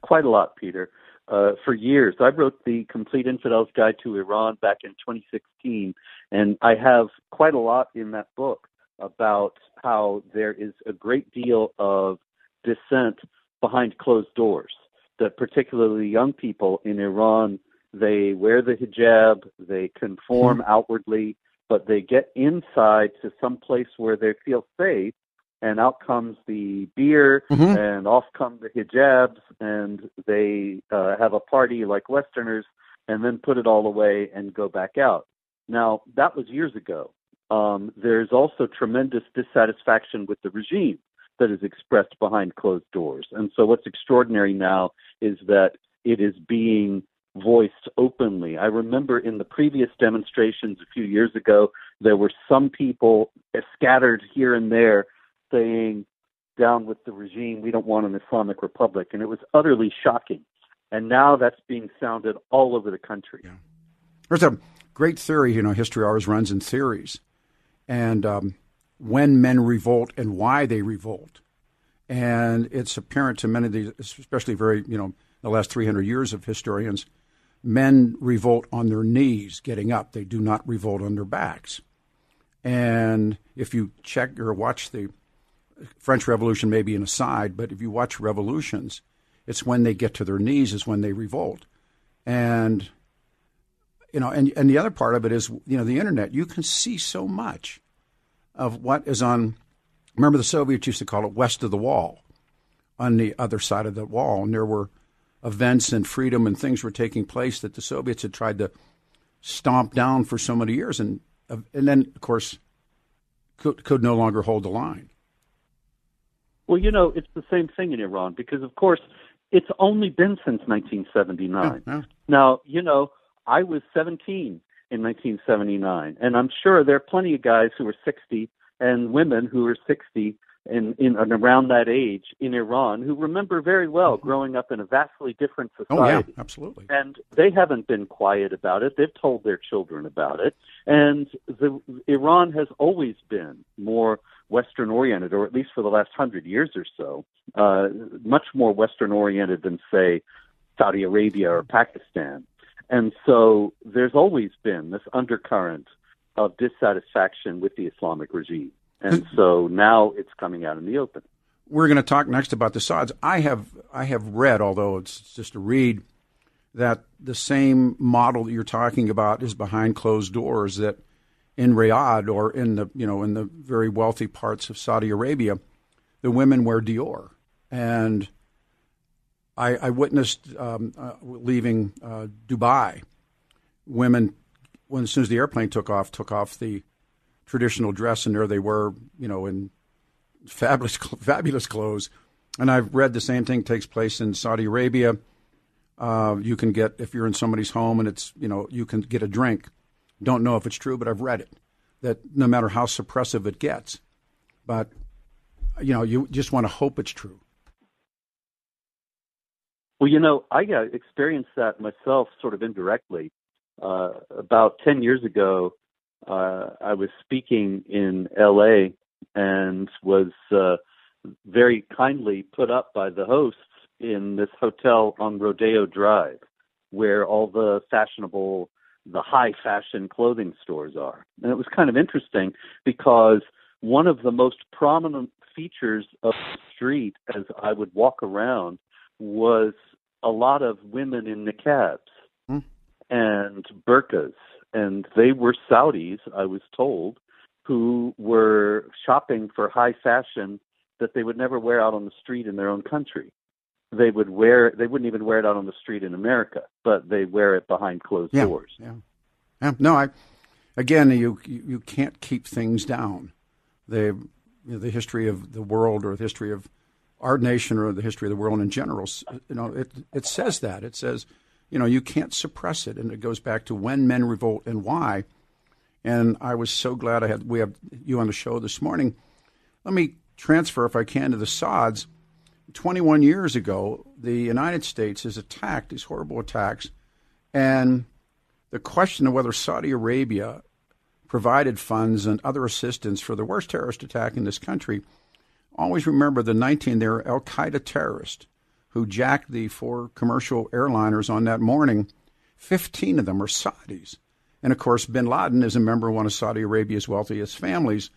Quite a lot, Peter. Uh, for years, I wrote the Complete Infidel's Guide to Iran back in twenty sixteen, and I have quite a lot in that book about how there is a great deal of dissent behind closed doors, that particularly young people in Iran, they wear the hijab, they conform mm-hmm. outwardly, but they get inside to some place where they feel safe, and out comes the beer, mm-hmm. and off come the hijabs, and they uh, have a party like Westerners, and then put it all away and go back out. Now, that was years ago. Um, there's also tremendous dissatisfaction with the regime that is expressed behind closed doors. And so what's extraordinary now is that it is being voiced openly. I remember in the previous demonstrations a few years ago, there were some people scattered here and there saying, down with the regime, we don't want an Islamic Republic. And it was utterly shocking. And now that's being sounded all over the country. Yeah. There's a great theory, you know, history always runs in theories. And um, when men revolt and why they revolt. And it's apparent to many of these, especially very, you know, the last three hundred years of historians, men revolt on their knees getting up. They do not revolt on their backs. And if you check or watch the French Revolution may be an aside, but if you watch revolutions, it's when they get to their knees is when they revolt. And, you know, and, and the other part of it is, you know, the internet, you can see so much of what is on, remember the Soviets used to call it west of the wall, on the other side of the wall. And there were events and freedom and things were taking place that the Soviets had tried to stomp down for so many years. And, and then, of course, could, could no longer hold the line. Well, you know, it's the same thing in Iran because, of course, it's only been since nineteen seventy-nine. Yeah, yeah. Now, you know, I was seventeen in nineteen seventy-nine, and I'm sure there are plenty of guys who are sixty and women who are sixty and in, in, in around that age in Iran who remember very well mm-hmm. growing up in a vastly different society. Oh, yeah, absolutely. And they haven't been quiet about it. They've told their children about it. And the, Iran has always been more Western-oriented, or at least for the last hundred years or so, uh, much more Western-oriented than, say, Saudi Arabia or Pakistan. And so there's always been this undercurrent of dissatisfaction with the Islamic regime. And so now it's coming out in the open. We're going to talk next about the Sauds. I have I have read, although it's just a read, that the same model that you're talking about is behind closed doors, that in Riyadh or in the, you know, in the very wealthy parts of Saudi Arabia, the women wear Dior. And I, I witnessed um, uh, leaving uh, Dubai, women, when as soon as the airplane took off, took off the traditional dress, and there they were, you know, in fabulous, fabulous clothes. And I've read the same thing takes place in Saudi Arabia. Uh, you can get, if you're in somebody's home and it's, you know, you can get a drink. Don't know if it's true, but I've read it, that no matter how suppressive it gets, but, you know, you just want to hope it's true. Well, you know, I experienced that myself sort of indirectly. Uh, about ten years ago, uh, I was speaking in L A and was uh, very kindly put up by the hosts in this hotel on Rodeo Drive, where all the fashionable the high fashion clothing stores are. And it was kind of interesting because one of the most prominent features of the street as I would walk around was a lot of women in niqabs mm. and burqas. And they were Saudis, I was told, who were shopping for high fashion that they would never wear out on the street in their own country. They would wear. They wouldn't even wear it out on the street in America, but they wear it behind closed yeah, doors. Yeah. yeah. No, I. Again, you you can't keep things down. The you know, the history of the world, or the history of our nation, or the history of the world in general. You know, it it says that it says, you know, you can't suppress it, and it goes back to when men revolt and why. And I was so glad I had we have you on the show this morning. Let me transfer, if I can, to the Sauds. twenty-one years ago, the United States is attacked, these horrible attacks, and the question of whether Saudi Arabia provided funds and other assistance for the worst terrorist attack in this country. Always remember the nineteen there were Al-Qaeda terrorists who jacked the four commercial airliners on that morning. Fifteen of them were Saudis. And, of course, bin Laden is a member of one of Saudi Arabia's wealthiest families.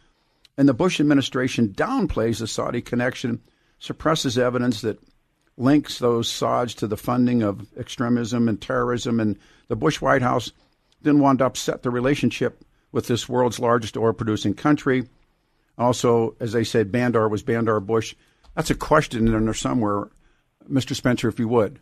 And the Bush administration downplays the Saudi connection, suppresses evidence that links those Sauds to the funding of extremism and terrorism. And the Bush White House didn't want to upset the relationship with this world's largest oil-producing country. Also, as they said, Bandar was Bandar Bush. That's a question in there somewhere, Mister Spencer, if you would.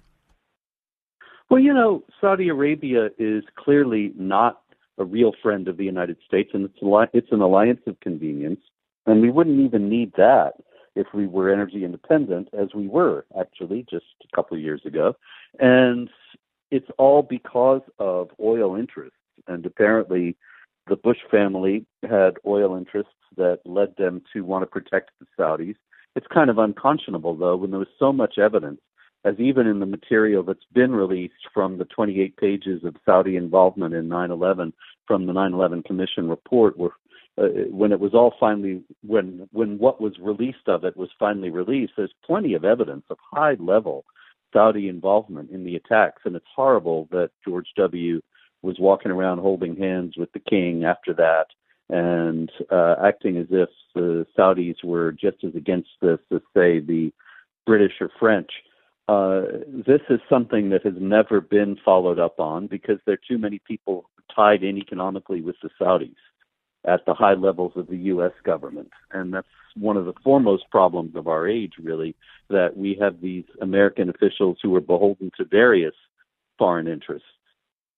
Well, you know, Saudi Arabia is clearly not a real friend of the United States, and it's an alliance of convenience, and we wouldn't even need that if we were energy independent, as we were, actually, just a couple of years ago. And it's all because of oil interests, and apparently the Bush family had oil interests that led them to want to protect the Saudis. It's kind of unconscionable, though, when there was so much evidence, as even in the material that's been released from the twenty-eight pages of Saudi involvement in nine eleven from the nine eleven Commission report, where uh, when it was all finally, when when what was released of it was finally released, there's plenty of evidence of high-level Saudi involvement in the attacks, and it's horrible that George W. was walking around holding hands with the king after that and uh, acting as if the Saudis were just as against this as, say, the British or French. Uh, this is something that has never been followed up on because there are too many people tied in economically with the Saudis at the high levels of the U S government. And that's one of the foremost problems of our age, really, that we have these American officials who are beholden to various foreign interests.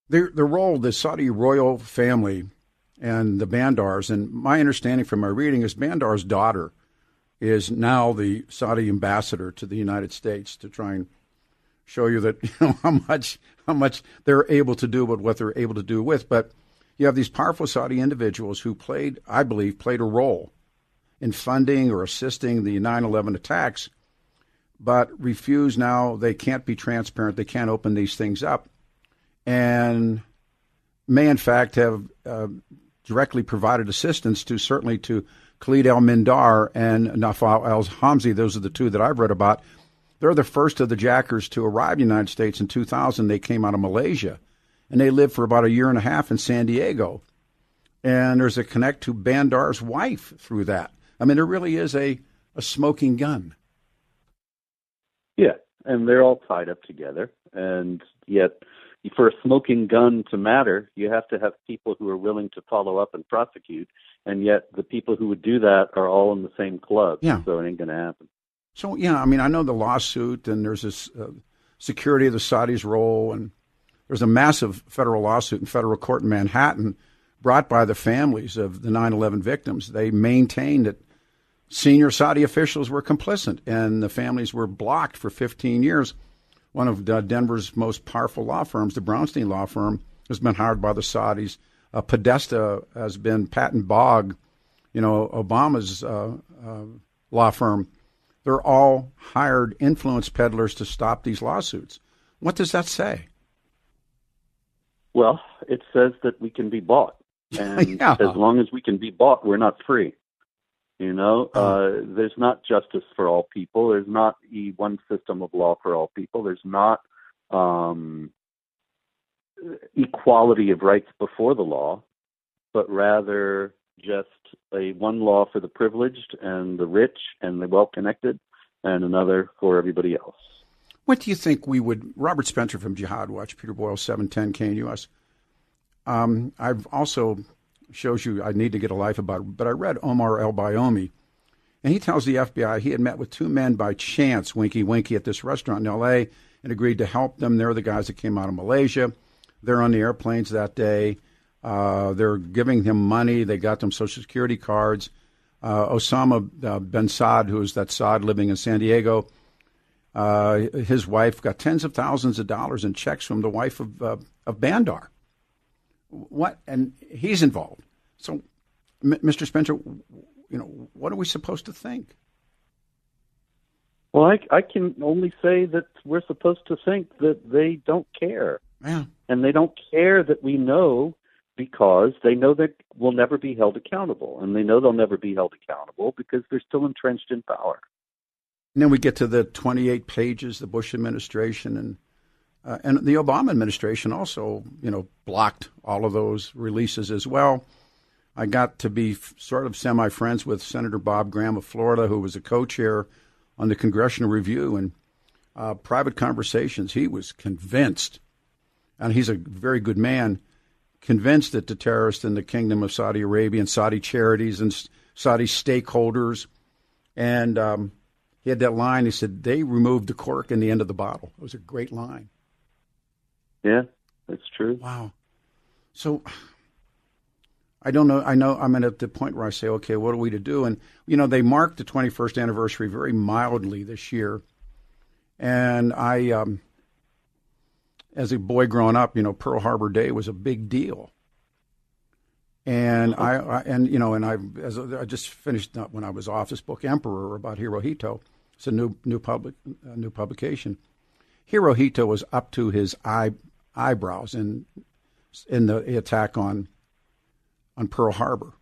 The, the role of the Saudi royal family and the Bandars, and my understanding from my reading is Bandar's daughter is now the Saudi ambassador to the United States, to try and show you that, you know, how much how much they're able to do with what they're able to do with. But you have these powerful Saudi individuals who played, I believe, played a role in funding or assisting the nine eleven attacks, but refuse now. They can't be transparent. They can't open these things up, and may, in fact, have uh, directly provided assistance to, certainly to Khalid al-Mindar and Nafal al-Hamzi. Those are the two that I've read about. They're the first of the jackers to arrive in the United States in two thousand. They came out of Malaysia, and they lived for about a year and a half in San Diego. And there's a connect to Bandar's wife through that. I mean, there really is a, a smoking gun. Yeah, and they're all tied up together, and yet for a smoking gun to matter, you have to have people who are willing to follow up and prosecute, and yet the people who would do that are all in the same club, yeah. So it ain't going to happen. So, yeah, I mean, I know the lawsuit, and there's this uh, security of the Saudis' role, and there's a massive federal lawsuit in federal court in Manhattan brought by the families of the nine eleven victims. They maintained that senior Saudi officials were complicit, and the families were blocked for fifteen years. One of Denver's most powerful law firms, the Brownstein law firm, has been hired by the Saudis. Uh, Podesta has been Patton Bogg, you know, Obama's uh, uh, law firm. They're all hired influence peddlers to stop these lawsuits. What does that say? Well, it says that we can be bought. And yeah. As long as we can be bought, we're not free. You know, uh, there's not justice for all people. There's not e- one system of law for all people. There's not um, equality of rights before the law, but rather just a one law for the privileged and the rich and the well-connected and another for everybody else. What do you think we would, Robert Spencer from Jihad Watch, Peter Boyle, seven ten K N U S, um, I've also... shows you I need to get a life about it. But I read Omar El-Bayoumi, and he tells the F B I he had met with two men by chance, winky, winky, at this restaurant in L A and agreed to help them. They're the guys that came out of Malaysia. They're on the airplanes that day. Uh, they're giving him money. They got them Social Security cards. Uh, Osama uh, bin Saad, who is that Saad living in San Diego, uh, his wife got tens of thousands of dollars in checks from the wife of, uh, of Bandar. What and he's involved. So, Mister Spencer, you know, what are we supposed to think? Well, I, I can only say that we're supposed to think that they don't care, yeah. And they don't care that we know because they know that we'll never be held accountable, and they know they'll never be held accountable because they're still entrenched in power. And then we get to the twenty-eight pages, the Bush administration and uh, and the Obama administration also, you know, blocked all of those releases as well. I got to be f- sort of semi-friends with Senator Bob Graham of Florida, who was a co-chair on the Congressional Review, and uh, private conversations. He was convinced, and he's a very good man, convinced that the terrorists in the Kingdom of Saudi Arabia and Saudi charities and Saudi stakeholders, and um, he had that line. He said, they removed the cork in the end of the bottle. It was a great line. Yeah, that's true. Wow. So I don't know. I know I'm at the point where I say, okay, what are we to do? And, you know, they marked the twenty-first anniversary very mildly this year. And I, um, as a boy growing up, you know, Pearl Harbor Day was a big deal. And I, I and you know, and I, as a, I just finished up when I was off this book, Emperor, about Hirohito. It's a new new public uh, new publication. Hirohito was up to his eye, eyebrows in in the attack on on Pearl Harbor,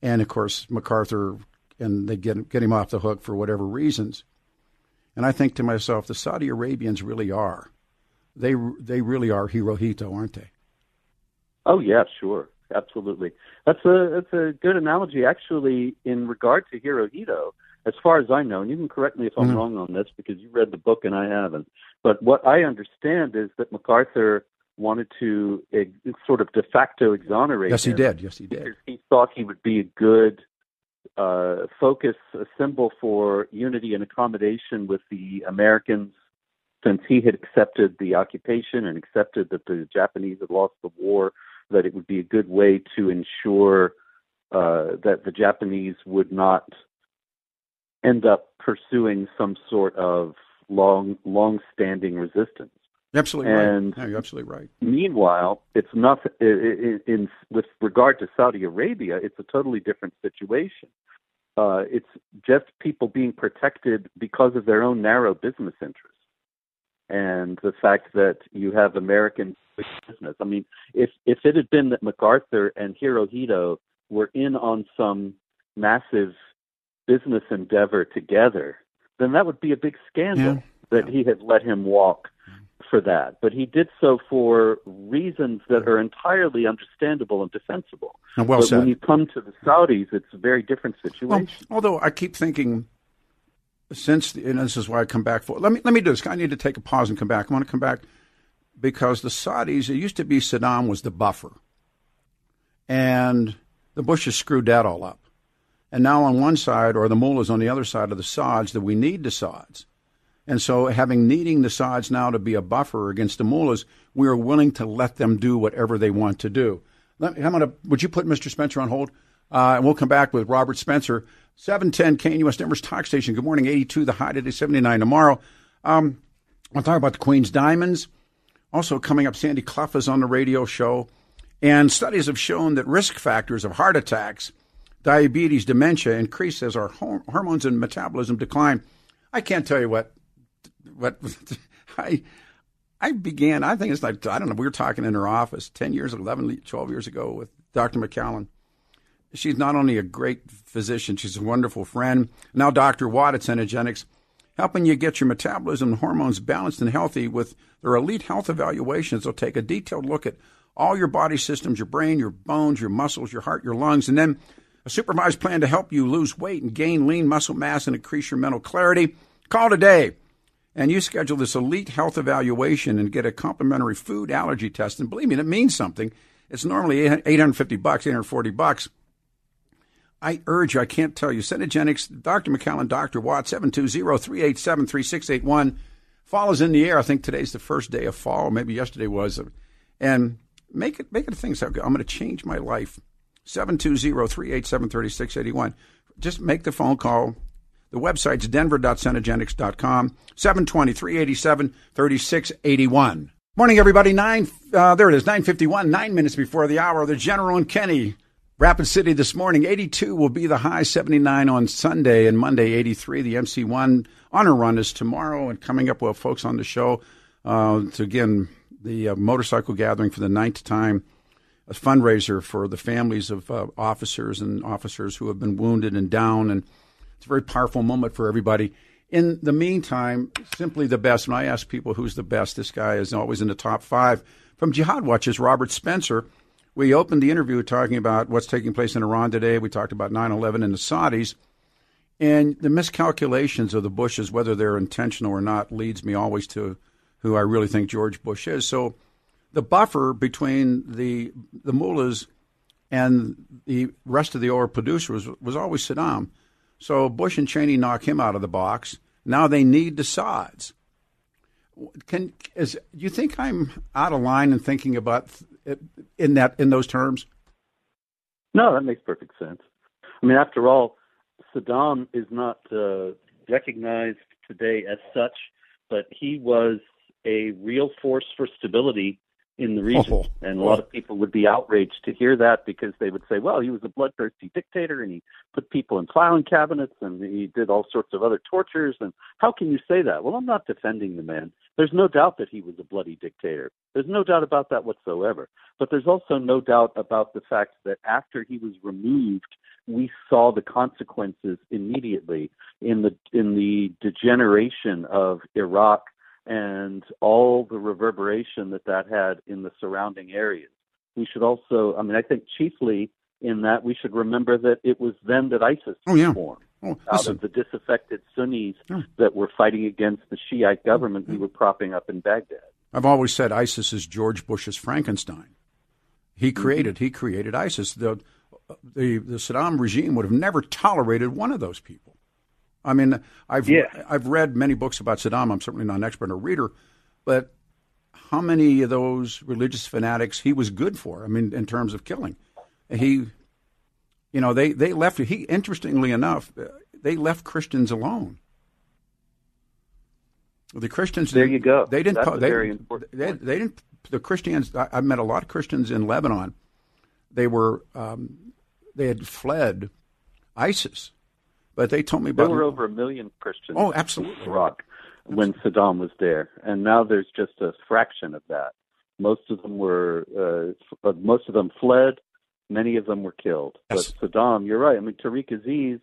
and of course MacArthur, and they get get him off the hook for whatever reasons. And I think to myself, the Saudi Arabians really are, they they really are Hirohito, aren't they? Oh yeah, sure. Absolutely. That's a that's a good analogy, actually, in regard to Hirohito, as far as I know, and you can correct me if I'm mm-hmm. wrong on this because you read the book and I haven't. But what I understand is that MacArthur wanted to uh, sort of de facto exonerate Yes, he him did. Yes, he did. Because he thought he would be a good uh, focus, a symbol for unity and accommodation with the Americans, since he had accepted the occupation and accepted that the Japanese had lost the war, that it would be a good way to ensure uh, that the Japanese would not end up pursuing some sort of long, long-standing resistance. Absolutely and right. No, you're absolutely right. Meanwhile, it's not in, in with regard to Saudi Arabia. It's a totally different situation. Uh, it's just people being protected because of their own narrow business interests. And the fact that you have American business. I mean, if if it had been that MacArthur and Hirohito were in on some massive business endeavor together, then that would be a big scandal yeah. that he had let him walk for that. But he did so for reasons that are entirely understandable and defensible. And well but said. When you come to the Saudis, it's a very different situation. Well, although I keep thinking, since the, and this is why I come back for. Let me let me do this. I need to take a pause and come back. I want to come back because the Saudis. It used to be Saddam was the buffer, and the Bushes screwed that all up. And now on one side, or the mullahs on the other side, of the Sauds that we need the Sauds, and so having needing the Sauds now to be a buffer against the mullahs, we are willing to let them do whatever they want to do. Let me, I'm gonna. Would you put Mister Spencer on hold? Uh, and we'll come back with Robert Spencer. seven ten K N U S Denver's Talk Station. Good morning, eighty-two, the high today, seventy-nine tomorrow. Um, I'll talk about the Queen's Diamonds. Also coming up, Sandy Clough is on the radio show. And studies have shown that risk factors of heart attacks, diabetes, dementia increase as our hormones and metabolism decline. I can't tell you what, what I I began, I think it's like, I don't know, we were talking in her office ten years, eleven, twelve years ago with Doctor McCallum. She's not only a great physician, she's a wonderful friend. Now Doctor Watt at Cenogenics, helping you get your metabolism and hormones balanced and healthy with their elite health evaluations. They'll take a detailed look at all your body systems, your brain, your bones, your muscles, your heart, your lungs, and then a supervised plan to help you lose weight and gain lean muscle mass and increase your mental clarity. Call today, and you schedule this elite health evaluation and get a complimentary food allergy test. And believe me, it means something. It's normally eight hundred fifty bucks, eight hundred forty bucks. I urge you, I can't tell you. Cenogenics, Doctor McCallum, Doctor Watt, seven two zero, three eight seven, three six eight one. Fall is in the air. I think today's the first day of fall. Maybe yesterday was. And make it make it a thing. So I'm going to change my life. seven two zero, three eight seven, three six eight one. Just make the phone call. The website's denver dot cenogenics dot com. seven two zero, three eight seven, three six eight one. Morning, everybody. Nine. Uh, there it is, nine fifty-one, nine minutes before the hour. The General and Kenny. Rapid City this morning, eighty-two will be the high, seventy-nine on Sunday, and Monday, eighty-three. The M C one honor run is tomorrow, and coming up, well, folks on the show, uh, to, again, the uh, motorcycle gathering for the ninth time a fundraiser for the families of uh, officers and officers who have been wounded and down. And it's a very powerful moment for everybody. In the meantime, simply the best. When I ask people who's the best, this guy is always in the top five. From Jihad Watch is Robert Spencer. We opened the interview talking about what's taking place in Iran today. We talked about nine eleven and the Saudis. And the miscalculations of the Bushes, whether they're intentional or not, leads me always to who I really think George Bush is. So the buffer between the the mullahs and the rest of the oil producers was, was always Saddam. So Bush and Cheney knock him out of the box. Now they need the Saads. Can is you think I'm out of line in thinking about th- in that in those terms? No, that makes perfect sense. I mean, after all, Saddam is not uh, recognized today as such, but he was a real force for stability in the region. Oh, and a lot of people would be outraged to hear that because they would say, well, he was a bloodthirsty dictator and he put people in filing cabinets and he did all sorts of other tortures. And how can you say that? Well, I'm not defending the man. There's no doubt that he was a bloody dictator. There's no doubt about that whatsoever. But there's also no doubt about the fact that after he was removed, we saw the consequences immediately in the in the degeneration of Iraq and all the reverberation that that had in the surrounding areas. We should also, I mean, I think chiefly in that we should remember that it was then that ISIS oh, yeah. formed. Oh, out of the disaffected Sunnis oh. that were fighting against the Shiite government mm-hmm. we were propping up in Baghdad. I've always said ISIS is George Bush's Frankenstein. He created mm-hmm. he created ISIS. The The, the Saddam regime would have never tolerated one of those people. I mean, I've yeah. I've read many books about Saddam. I'm certainly not an expert or reader, but how many of those religious fanatics he was good for? I mean, in terms of killing, he, you know, they they left. He interestingly enough, they left Christians alone. The Christians. There you go. They didn't. That's they, very important. They, they, they didn't. The Christians. I, I met a lot of Christians in Lebanon. They were. Um, They had fled ISIS, but they told me about... There were over a million Christians oh, absolutely. in Iraq when absolutely. Saddam was there, and now there's just a fraction of that. Most of them were, uh, most of them fled, many of them were killed. Yes. But Saddam, you're right, I mean, Tariq Aziz,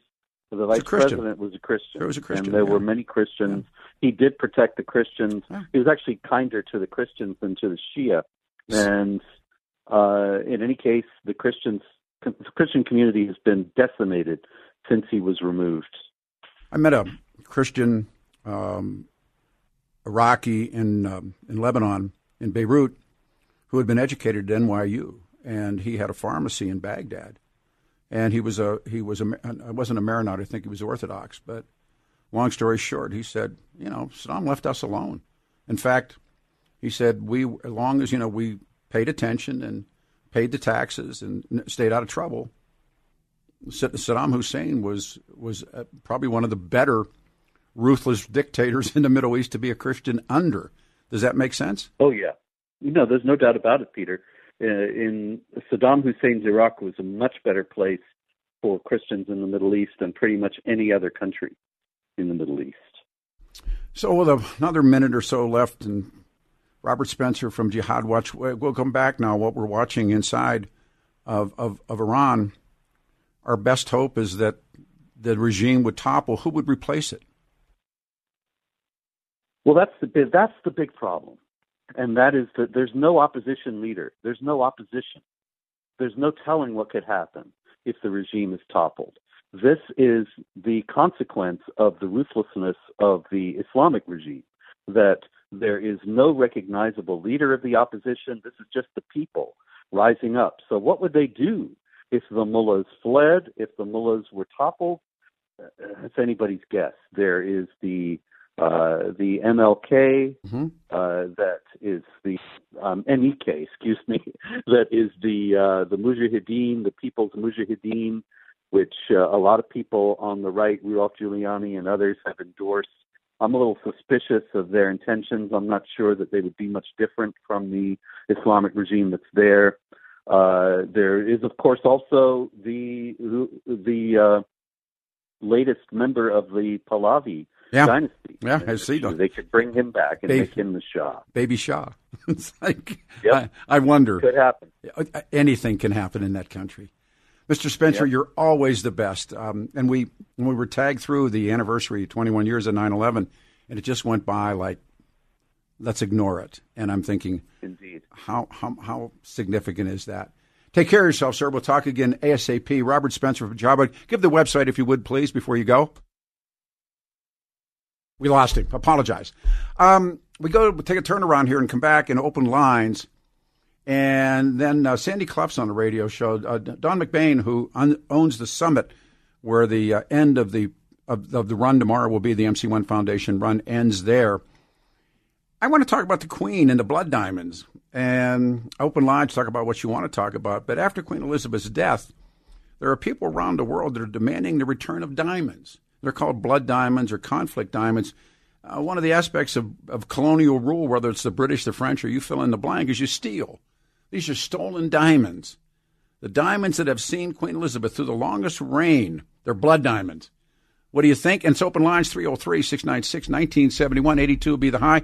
the vice president, was a Christian. There was a Christian. And there yeah. were many Christians. Yeah. He did protect the Christians. Yeah. He was actually kinder to the Christians than to the Shia. And uh, in any case, the Christians... The Christian community has been decimated since he was removed. I met a Christian um, Iraqi in um, in Lebanon, in Beirut, who had been educated at N Y U, and he had a pharmacy in Baghdad. And he was a he was a I wasn't a Maronite, I think he was Orthodox. But long story short, he said, you know, Saddam left us alone. In fact, he said we as long as you know we paid attention and paid the taxes, and stayed out of trouble. Saddam Hussein was was probably one of the better ruthless dictators in the Middle East to be a Christian under. Does that make sense? Oh, yeah. You know, there's no doubt about it, Peter. Uh, in Saddam Hussein's Iraq was a much better place for Christians in the Middle East than pretty much any other country in the Middle East. So with another minute or so left, and Robert Spencer from Jihad Watch. We'll come back now. What we're watching inside of, of, of Iran, our best hope is that the regime would topple. Who would replace it? Well, that's the big, that's the big problem, and that is that there's no opposition leader. There's no opposition. There's no telling what could happen if the regime is toppled. This is the consequence of the ruthlessness of the Islamic regime, that there is no recognizable leader of the opposition. This is just the people rising up. So what would they do if the mullahs fled, if the mullahs were toppled? That's anybody's guess. There is the uh, the M L K mm-hmm. uh, that is the um, M E K, excuse me, that is the uh, the Mujahideen, the People's Mujahideen, which uh, a lot of people on the right, Rudolph Giuliani and others, have endorsed. I'm a little suspicious of their intentions. I'm not sure that they would be much different from the Islamic regime that's there. Uh, there is, of course, also the the uh, latest member of the Pahlavi yeah. dynasty. Yeah, I see. They, they could bring him back and baby, make him the Shah. Baby Shah. It's like, yep. I, I wonder. It could happen. Anything can happen in that country. Mister Spencer, yep. you're always the best. Um, and we when we were tagged through the anniversary, twenty-one years of nine eleven, and it just went by like, let's ignore it. And I'm thinking, indeed, how how, how significant is that? Take care of yourself, sir. We'll talk again ASAP. Robert Spencer from Jihad Watch. Give the website, if you would, please, before you go. We lost him. Apologize. Um, we go we'll take a turn around here and come back and open lines. And then uh, Sandy Clough's on the radio show. Uh, Don McBain, who un- owns the summit where the uh, end of the of, of the run tomorrow will be, the M C one Foundation run ends there. I want to talk about the Queen and the blood diamonds. And open lines, talk about what you want to talk about. But after Queen Elizabeth's death, there are people around the world that are demanding the return of diamonds. They're called blood diamonds or conflict diamonds. Uh, one of the aspects of, of colonial rule, whether it's the British, the French, or you fill in the blank, is you steal. These are stolen diamonds. The diamonds that have seen Queen Elizabeth through the longest reign, they're blood diamonds. What do you think? And it's open lines, three oh three, six nine six, nineteen seventy-one. eighty-two will be the high.